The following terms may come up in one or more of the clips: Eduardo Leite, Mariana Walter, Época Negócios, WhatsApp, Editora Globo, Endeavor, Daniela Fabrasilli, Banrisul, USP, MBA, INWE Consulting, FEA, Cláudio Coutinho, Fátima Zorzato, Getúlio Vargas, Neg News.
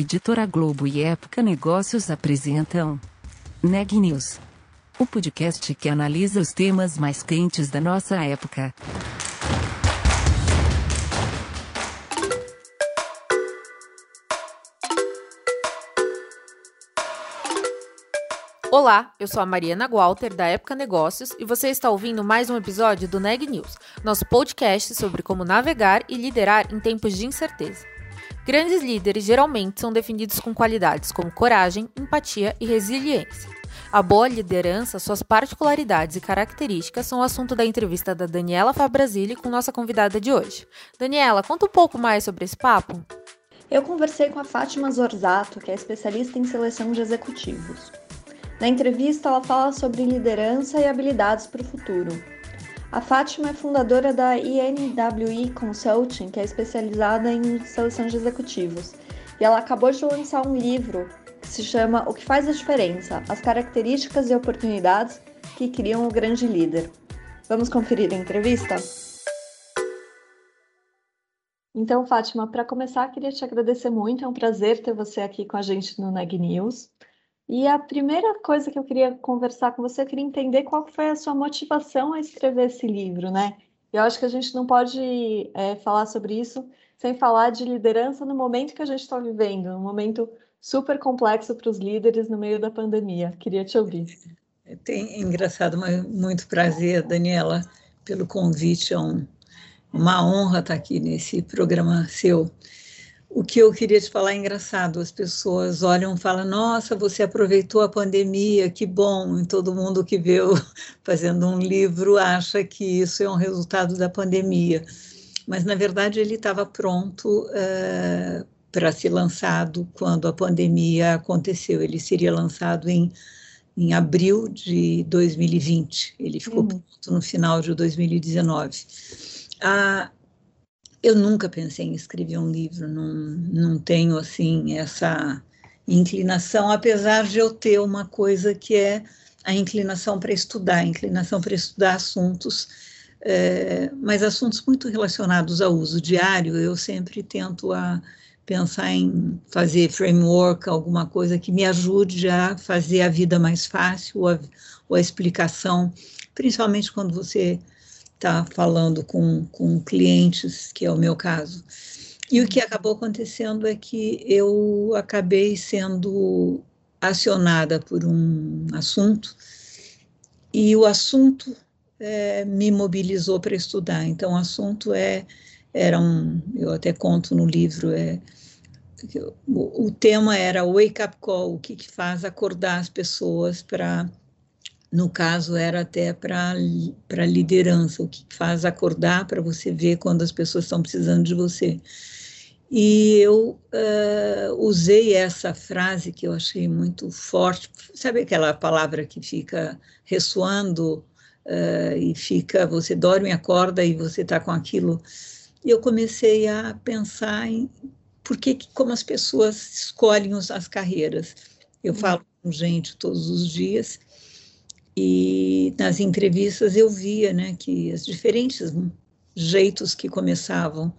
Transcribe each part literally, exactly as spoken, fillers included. Editora Globo e Época Negócios apresentam Neg News, o podcast que analisa os temas mais quentes da nossa época. Olá, eu sou a Mariana Walter, da Época Negócios, e você está ouvindo mais um episódio do Neg News, nosso podcast sobre como navegar e liderar em tempos de incerteza. Grandes líderes geralmente são definidos com qualidades como coragem, empatia e resiliência. A boa liderança, suas particularidades e características são o assunto da entrevista da Daniela Fabrasilli com nossa convidada de hoje. Daniela, conta um pouco mais sobre esse papo. Eu conversei com a Fátima Zorzato, que é especialista em seleção de executivos. Na entrevista, ela fala sobre liderança e habilidades para o futuro. A Fátima é fundadora da I N W E Consulting, que é especializada em seleção de executivos. E ela acabou de lançar um livro que se chama O que faz a diferença, as características e oportunidades que criam o grande líder. Vamos conferir a entrevista? Então, Fátima, para começar, queria te agradecer muito. É um prazer ter você aqui com a gente no Neg News. E a primeira coisa que eu queria conversar com você, eu queria entender qual foi a sua motivação a escrever esse livro, né? Eu acho que a gente não pode é, falar sobre isso sem falar de liderança no momento que a gente está vivendo, um momento super complexo para os líderes no meio da pandemia. Queria te ouvir. Tem, engraçado, mas muito prazer, Daniela, pelo convite. É um, uma honra estar aqui nesse programa seu. O que eu queria te falar é engraçado, as pessoas olham e falam, nossa, você aproveitou a pandemia, que bom, e todo mundo que vê eu fazendo um livro acha que isso é um resultado da pandemia, mas na verdade ele estava pronto uh, para ser lançado quando a pandemia aconteceu, ele seria lançado em, em abril de dois mil e vinte, ele ficou uhum. pronto no final de dois mil e dezenove. A Eu nunca pensei em escrever um livro, não, não tenho, assim, essa inclinação, apesar de eu ter uma coisa que é a inclinação para estudar, a inclinação para estudar assuntos, é, mas assuntos muito relacionados ao uso diário. Eu sempre tento a pensar em fazer framework, alguma coisa que me ajude a fazer a vida mais fácil, ou a, ou a explicação, principalmente quando você está falando com, com clientes, que é o meu caso. E o que acabou acontecendo é que eu acabei sendo acionada por um assunto, e o assunto é, me mobilizou para estudar. Então, o assunto é, era um, eu até conto no livro, é, o, o tema era Wake Up Call, o que, que faz acordar as pessoas para... No caso, era até para a liderança, o que faz acordar para você ver quando as pessoas estão precisando de você. E eu uh, usei essa frase que eu achei muito forte, sabe aquela palavra que fica ressoando uh, e fica, você dorme e acorda e você está com aquilo. E eu comecei a pensar em por que, como as pessoas escolhem as carreiras. Eu falo com gente todos os dias, e nas entrevistas eu via, né, que os diferentes jeitos que começavam.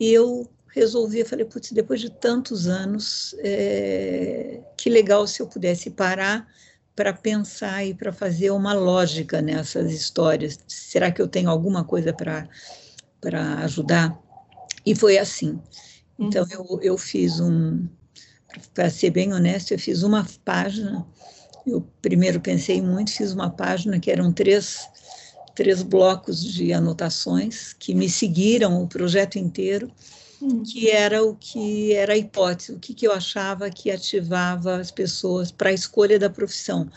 E eu resolvi, eu falei, putz, depois de tantos anos, é, que legal se eu pudesse parar para pensar e para fazer uma lógica nessas histórias. Será que eu tenho alguma coisa para para ajudar? E foi assim. Então, eu, eu fiz um... Para ser bem honesta, eu fiz uma página... Eu primeiro pensei muito, fiz uma página que eram três, três blocos de anotações que me seguiram o projeto inteiro, hum. que era o que era a hipótese, o que, que eu achava que ativava as pessoas para a escolha da profissão.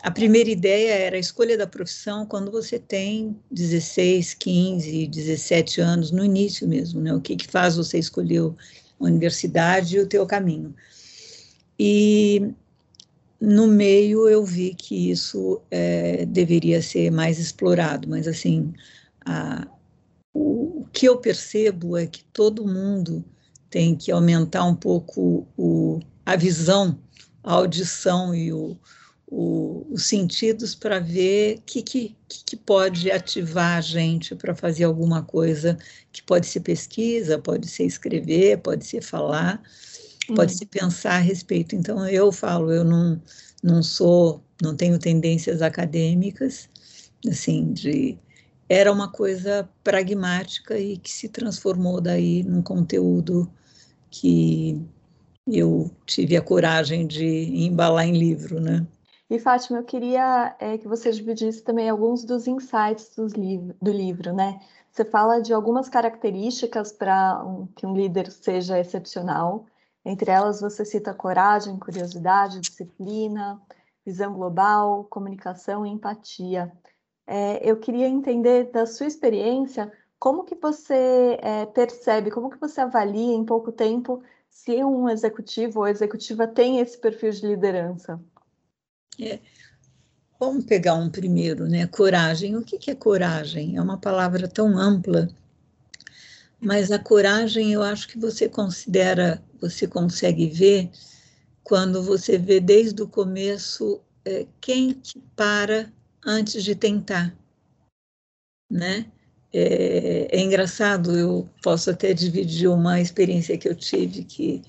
A primeira ideia era a escolha da profissão quando você tem dezesseis, quinze, dezessete anos, no início mesmo, né? O que, que faz você escolher a universidade e o teu caminho. E... No meio eu vi que isso é, deveria ser mais explorado, mas assim, a, o, o que eu percebo é que todo mundo tem que aumentar um pouco o, a visão, a audição e o, o, os sentidos para ver o que, que, que pode ativar a gente para fazer alguma coisa que pode ser pesquisa, pode ser escrever, pode ser falar, pode se pensar a respeito. Então, eu falo, eu não, não sou, não tenho tendências acadêmicas, assim, de... Era uma coisa pragmática e que se transformou daí num conteúdo que eu tive a coragem de embalar em livro, né? E, Fátima, eu queria é, que você dividisse também alguns dos insights dos liv- do livro, né? Você fala de algumas características para um, que um líder seja excepcional. Entre elas, você cita coragem, curiosidade, disciplina, visão global, comunicação e empatia. É, eu queria entender da sua experiência, como que você é, percebe, como que você avalia em pouco tempo se um executivo ou executiva tem esse perfil de liderança? É, vamos pegar um primeiro, né? Coragem. O que, que é coragem? É uma palavra tão ampla, mas a coragem eu acho que você considera, você consegue ver quando você vê desde o começo é, quem que para antes de tentar, né? É, é engraçado, eu posso até dividir uma experiência que eu tive que,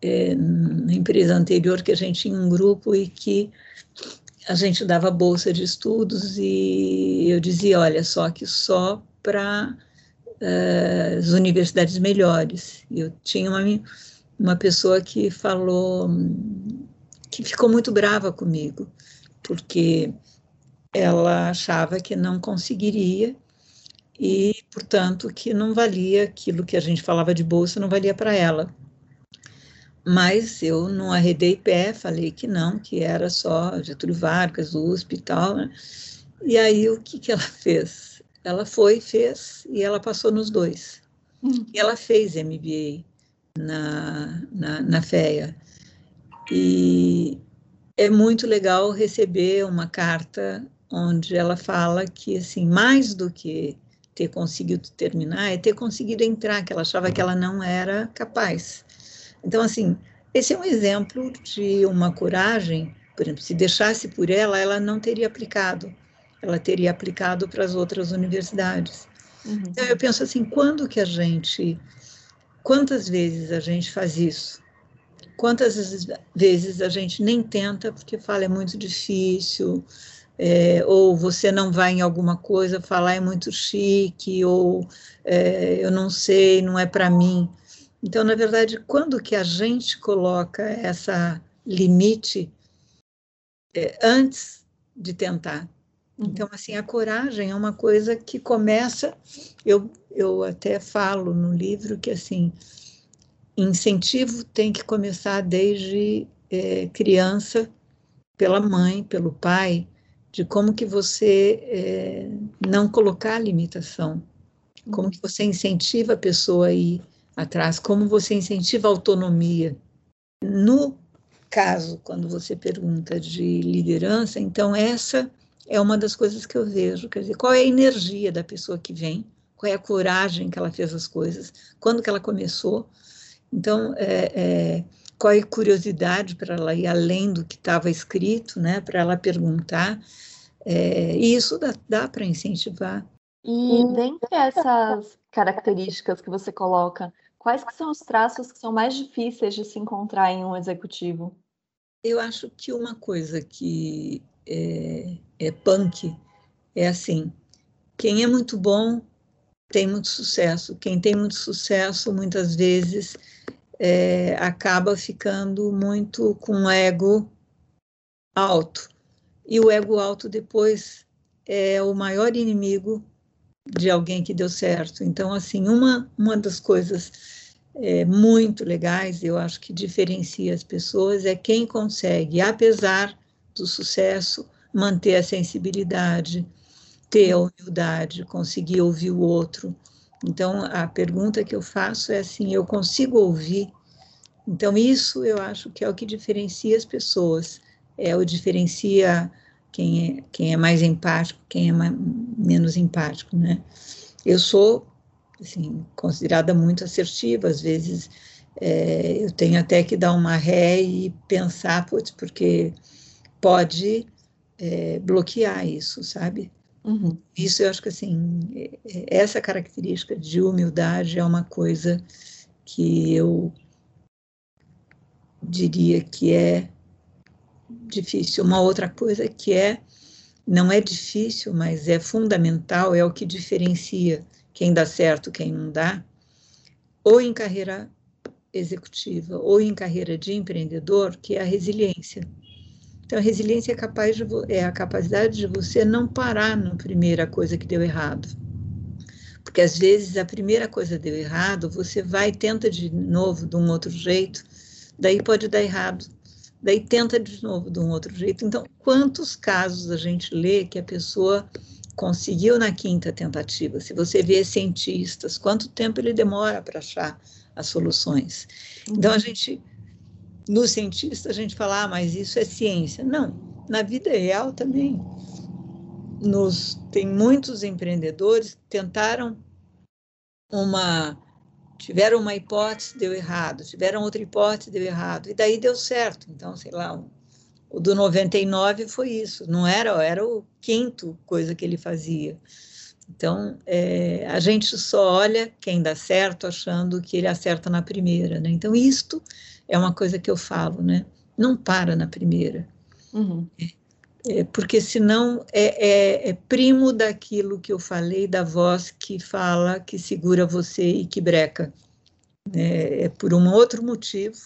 é, na empresa anterior, que a gente tinha um grupo e que a gente dava bolsa de estudos e eu dizia, olha, só que só para uh, as universidades melhores. E eu tinha uma, uma pessoa que falou, que ficou muito brava comigo, porque... ela achava que não conseguiria e, portanto, que não valia aquilo que a gente falava de bolsa, não valia para ela. Mas eu não arredei pé, falei que não, que era só Getúlio Vargas, U S P e tal. Né? E aí, o que, que ela fez? Ela foi, fez, e ela passou nos dois. Hum. E ela fez M B A na, na, na F E A. E... é muito legal receber uma carta onde ela fala que, assim, mais do que ter conseguido terminar, é ter conseguido entrar, que ela achava que ela não era capaz. Então, assim, esse é um exemplo de uma coragem, por exemplo, se deixasse por ela, ela não teria aplicado, ela teria aplicado para as outras universidades. Uhum. Então, eu penso assim, quando que a gente, quantas vezes a gente faz isso? Quantas vezes a gente nem tenta, porque fala é muito difícil, é, ou você não vai em alguma coisa, falar é muito chique, ou é, eu não sei, não é para mim. Então, na verdade, quando que a gente coloca essa limite é, antes de tentar? Então, assim, a coragem é uma coisa que começa... Eu, eu até falo no livro que, assim... incentivo tem que começar desde é, criança, pela mãe, pelo pai, de como que você é, não colocar limitação, como que você incentiva a pessoa a ir atrás, como você incentiva a autonomia. No caso, quando você pergunta de liderança, então essa é uma das coisas que eu vejo, quer dizer, qual é a energia da pessoa que vem, qual é a coragem que ela fez as coisas, quando que ela começou. Então, é, é, qual é a curiosidade para ela ir além do que estava escrito, né? Para ela perguntar, é, e isso dá, dá para incentivar. E dentre essas características que você coloca, quais que são os traços que são mais difíceis de se encontrar em um executivo? Eu acho que uma coisa que é, é punk é assim, quem é muito bom tem muito sucesso. Quem tem muito sucesso, muitas vezes, é, acaba ficando muito com um ego alto. E o ego alto, depois, é o maior inimigo de alguém que deu certo. Então, assim, uma, uma das coisas é, muito legais, eu acho que diferencia as pessoas, é quem consegue, apesar do sucesso, manter a sensibilidade, ter a humildade, conseguir ouvir o outro. Então, a pergunta que eu faço é assim, eu consigo ouvir? Então, isso eu acho que é o que diferencia as pessoas, é o que diferencia quem é, quem é mais empático, quem é mais, menos empático, né? Eu sou, assim, considerada muito assertiva, às vezes é, eu tenho até que dar uma ré e pensar, putz, porque pode é, bloquear isso, sabe? Uhum. Isso eu acho que, assim, essa característica de humildade é uma coisa que eu diria que é difícil. Uma outra coisa que é, não é difícil, mas é fundamental, é o que diferencia quem dá certo, quem não dá, ou em carreira executiva, ou em carreira de empreendedor, que é a resiliência. Então, a resiliência é, capaz de, é a capacidade de você não parar na primeira coisa que deu errado. Porque, às vezes, a primeira coisa deu errado, você vai, tenta de novo, de um outro jeito, daí pode dar errado, daí tenta de novo, de um outro jeito. Então, quantos casos a gente lê que a pessoa conseguiu na quinta tentativa? Se você vê cientistas, quanto tempo ele demora para achar as soluções? Então, a gente... No cientista, a gente fala, ah, mas isso é ciência. Não, na vida real também. Nos, tem muitos empreendedores que tentaram uma... Tiveram uma hipótese, deu errado. Tiveram outra hipótese, deu errado. E daí deu certo. Então, sei lá, o, o do noventa e nove foi isso. Não era, era o quinto coisa que ele fazia. Então, é, a gente só olha quem dá certo achando que ele acerta na primeira, né? Então, isto... É uma coisa que eu falo, né? Não para na primeira. Uhum. É, porque senão é, é, é primo daquilo que eu falei, da voz que fala, que segura você e que breca. É, é por um outro motivo,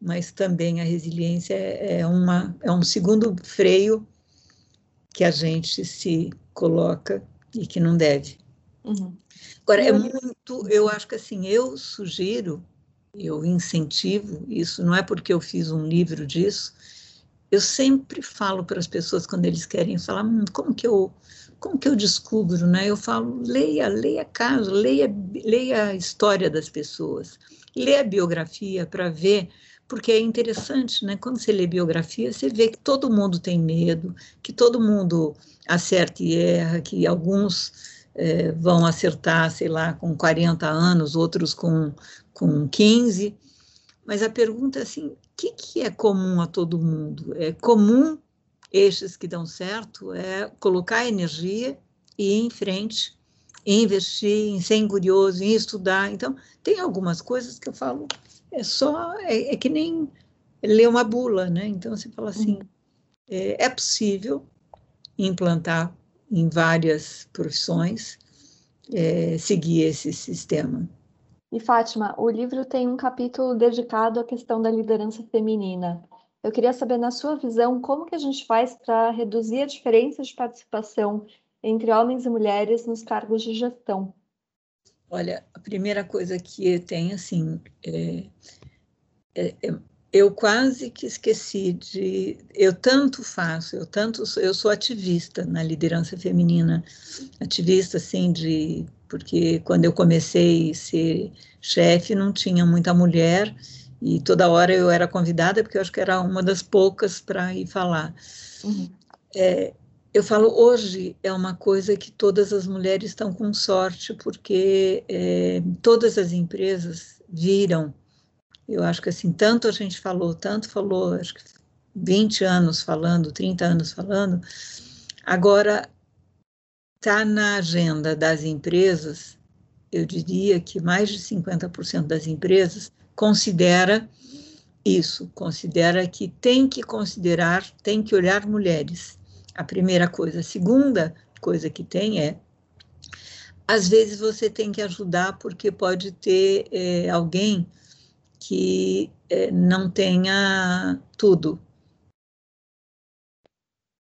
mas também a resiliência é, é, uma, é um segundo freio que a gente se coloca e que não deve. Uhum. Agora, é muito... Eu acho que, assim, eu sugiro... Eu incentivo isso, não é porque eu fiz um livro disso. Eu sempre falo para as pessoas quando eles querem falar, hum, como que eu, como que eu descubro, né? Eu falo, leia, leia caso, leia, leia a história das pessoas, leia a biografia para ver, porque é interessante, né? Quando você lê biografia, você vê que todo mundo tem medo, que todo mundo acerta e erra, que alguns É, vão acertar, sei lá, com quarenta anos, outros com, com quinze, mas a pergunta é assim, o que, que é comum a todo mundo? É comum, estes que dão certo, é colocar energia e ir em frente, e investir, em ser curioso, em estudar. Então, tem algumas coisas que eu falo, é só, é, é que nem ler uma bula, né? Então, você fala assim, é, é possível implantar em várias profissões, é, seguir esse sistema. E, Fátima, o livro tem um capítulo dedicado à questão da liderança feminina. Eu queria saber, na sua visão, como que a gente faz para reduzir a diferença de participação entre homens e mulheres nos cargos de gestão? Olha, a primeira coisa que tem, assim, é, é, é, eu quase que esqueci de... Eu tanto faço, eu tanto... Eu sou ativista na liderança feminina. Ativista, assim, de... Porque quando eu comecei a ser chefe, não tinha muita mulher. E toda hora eu era convidada, porque eu acho que era uma das poucas para ir falar. Uhum. É, eu falo, hoje é uma coisa que todas as mulheres estão com sorte, porque é, todas as empresas viram. Eu acho que assim, tanto a gente falou, tanto falou, acho que vinte anos falando, trinta anos falando, agora está na agenda das empresas, eu diria que mais de cinquenta por cento das empresas considera isso, considera que tem que considerar, tem que olhar mulheres, a primeira coisa. A segunda coisa que tem é, às vezes você tem que ajudar porque pode ter é, alguém que eh, não tenha tudo.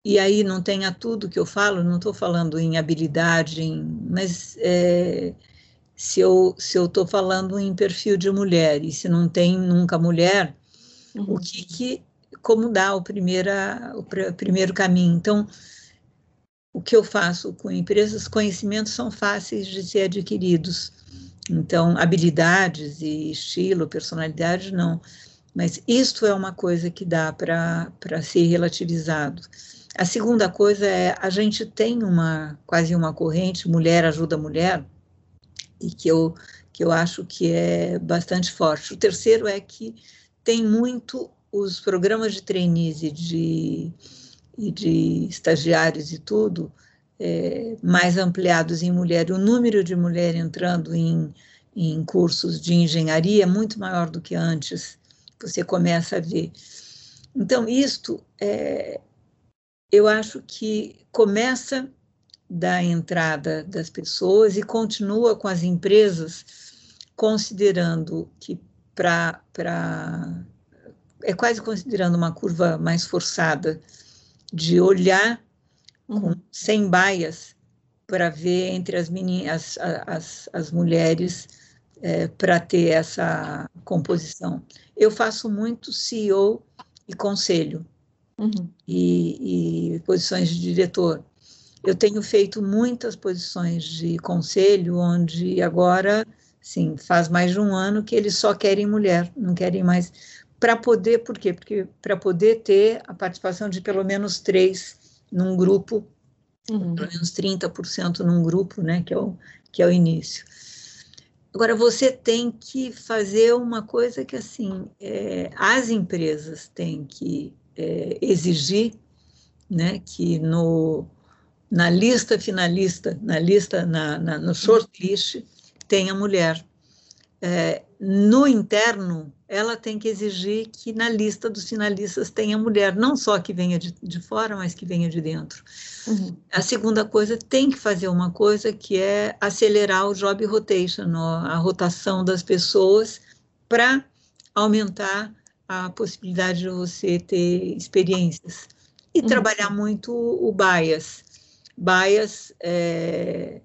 E aí não tenha tudo que eu falo, não estou falando em habilidade, em, mas eh, se eu se eu estou falando em perfil de mulher, e se não tem nunca mulher, uhum. o que, que como dá o, primeira, o pr- primeiro caminho? Então, o que eu faço com empresas, conhecimentos são fáceis de ser adquiridos. Então, habilidades e estilo, personalidade, não. Mas isto é uma coisa que dá para ser relativizado. A segunda coisa é, a gente tem uma quase uma corrente, mulher ajuda mulher, e que eu, que eu acho que é bastante forte. O terceiro é que tem muito os programas de trainees e de, e de estagiários e tudo, É, mais ampliados em mulher, o número de mulher entrando em, em cursos de engenharia é muito maior do que antes, você começa a ver. Então, isto, é, eu acho que começa da entrada das pessoas e continua com as empresas, considerando que para... é quase considerando uma curva mais forçada de olhar com, sem baias para ver entre as, meninas, as, as, as mulheres é, para ter essa composição. Eu faço muito C E O e conselho, uhum. e, e posições de diretor. Eu tenho feito muitas posições de conselho, onde agora, sim, faz mais de um ano que eles só querem mulher, não querem mais... Para poder, por quê? Porque para poder ter a participação de pelo menos três num grupo, uhum. pelo menos trinta por cento num grupo, né, que é o, que é o início. Agora, você tem que fazer uma coisa que, assim, é, as empresas têm que é, exigir, né, que no, na lista finalista, na lista, na, na, no shortlist, tenha mulher. É, no interno, ela tem que exigir que na lista dos finalistas tenha mulher, não só que venha de, de fora, mas que venha de dentro. Uhum. A segunda coisa, tem que fazer uma coisa que é acelerar o job rotation, a rotação das pessoas, para aumentar a possibilidade de você ter experiências. E uhum. trabalhar muito o bias. Bias é...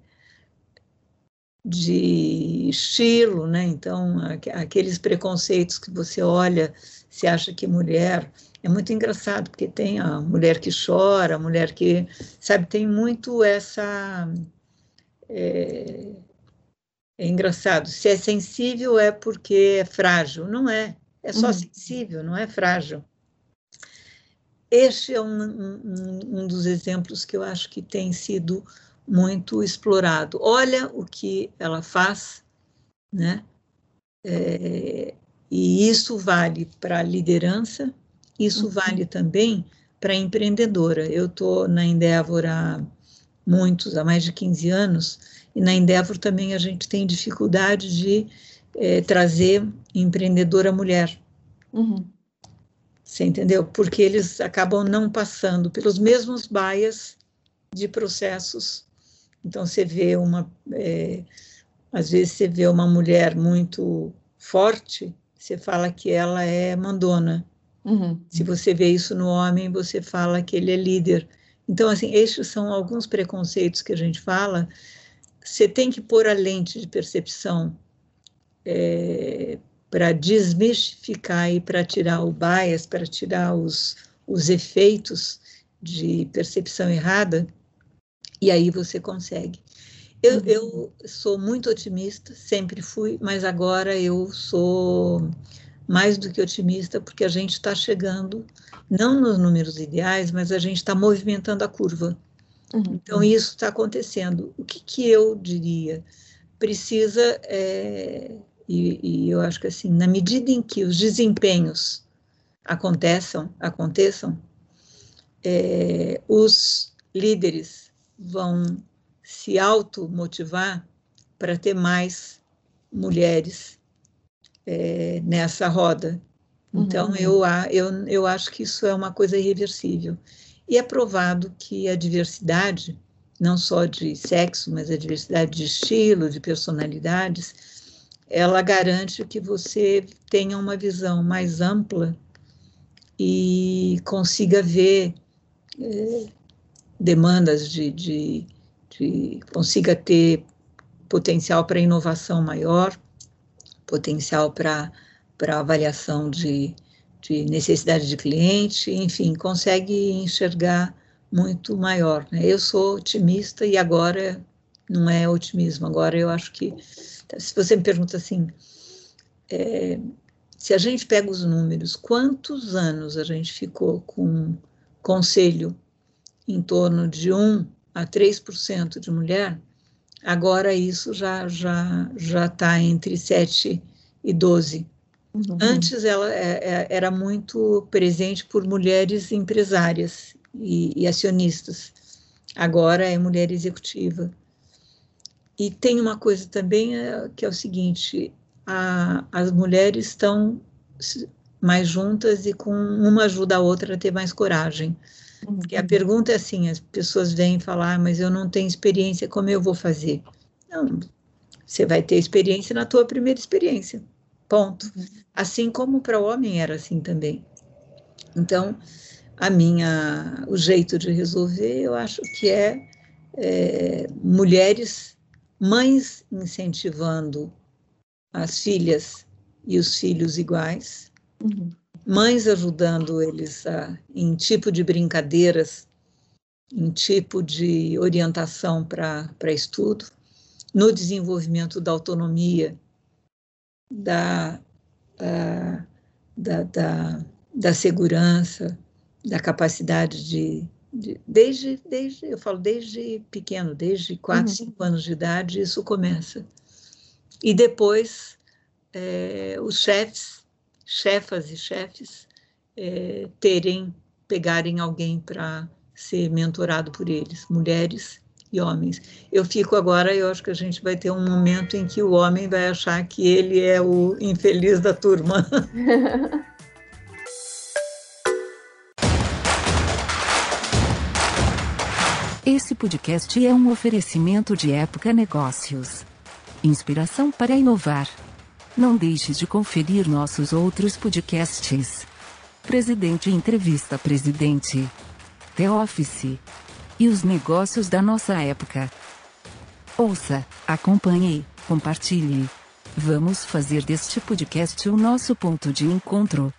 de estilo, né? Então, aqueles preconceitos que você olha, se acha que mulher... É muito engraçado, porque tem a mulher que chora, a mulher que... Sabe, tem muito essa... É, é engraçado. Se é sensível é porque é frágil. Não é. É só uhum. sensível, não é frágil. Este é um, um, um dos exemplos que eu acho que tem sido... muito explorado. Olha o que ela faz, né? É, e isso vale para a liderança, isso uhum. vale também para a empreendedora. Eu estou na Endeavor há muitos, há mais de quinze anos, e na Endeavor também a gente tem dificuldade de é, trazer empreendedora mulher. Uhum. Você entendeu? Porque eles acabam não passando pelos mesmos bias de processos. Então, você vê uma... É, às vezes, você vê uma mulher muito forte, você fala que ela é mandona. Uhum. Se você vê isso no homem, você fala que ele é líder. Então, assim, estes são alguns preconceitos que a gente fala. Você tem que pôr a lente de percepção é, para desmistificar e para tirar o bias, para tirar os, os efeitos de percepção errada. E aí você consegue. Eu, uhum. eu sou muito otimista, sempre fui, mas agora eu sou mais do que otimista, porque a gente está chegando, não nos números ideais, mas a gente está movimentando a curva. Uhum. Então, isso está acontecendo. O que, que eu diria? Precisa, é, e, e eu acho que assim, na medida em que os desempenhos aconteçam, aconteçam é, os líderes vão se automotivar para ter mais mulheres é, nessa roda. Uhum. Então, eu, eu, eu acho que isso é uma coisa irreversível. E é provado que a diversidade, não só de sexo, mas a diversidade de estilo, de personalidades, ela garante que você tenha uma visão mais ampla e consiga ver... É, demandas de, de, de... consiga ter potencial para inovação maior, potencial para avaliação de, de necessidade de cliente, enfim, consegue enxergar muito maior. Né? Eu sou otimista e agora não é otimismo, agora eu acho que... Se você me pergunta assim, é, se a gente pega os números, quantos anos a gente ficou com conselho em torno de um a três por cento de mulher, agora isso já já já está entre sete e doze. Uhum. Antes ela é, era muito presente por mulheres empresárias e, e acionistas. Agora é mulher executiva. E tem uma coisa também é, que é o seguinte, a, as mulheres estão mais juntas e com uma ajuda a outra a ter mais coragem. Uhum. Porque a pergunta é assim, as pessoas vêm falar, ah, mas eu não tenho experiência, como eu vou fazer? Não, você vai ter experiência na tua primeira experiência, ponto. Uhum. Assim como para o homem era assim também. Então, a minha, o jeito de resolver, eu acho que é, é mulheres, mães incentivando as filhas e os filhos iguais, uhum. mães ajudando eles a, em tipo de brincadeiras, em tipo de orientação para para estudo, no desenvolvimento da autonomia, da, da, da, da, da segurança, da capacidade de, de desde, desde, eu falo desde pequeno, desde quatro, uhum. cinco anos de idade, isso começa. E depois, é, os chefes, chefas e chefes, é, terem, pegarem alguém para ser mentorado por eles, mulheres e homens. Eu fico agora, eu acho que a gente vai ter um momento em que o homem vai achar que ele é o infeliz da turma. Esse podcast é um oferecimento de Época Negócios. Inspiração para inovar. Não deixe de conferir nossos outros podcasts. Presidente Entrevista Presidente, The Office e os negócios da nossa época. Ouça, acompanhe, compartilhe. Vamos fazer deste podcast o nosso ponto de encontro.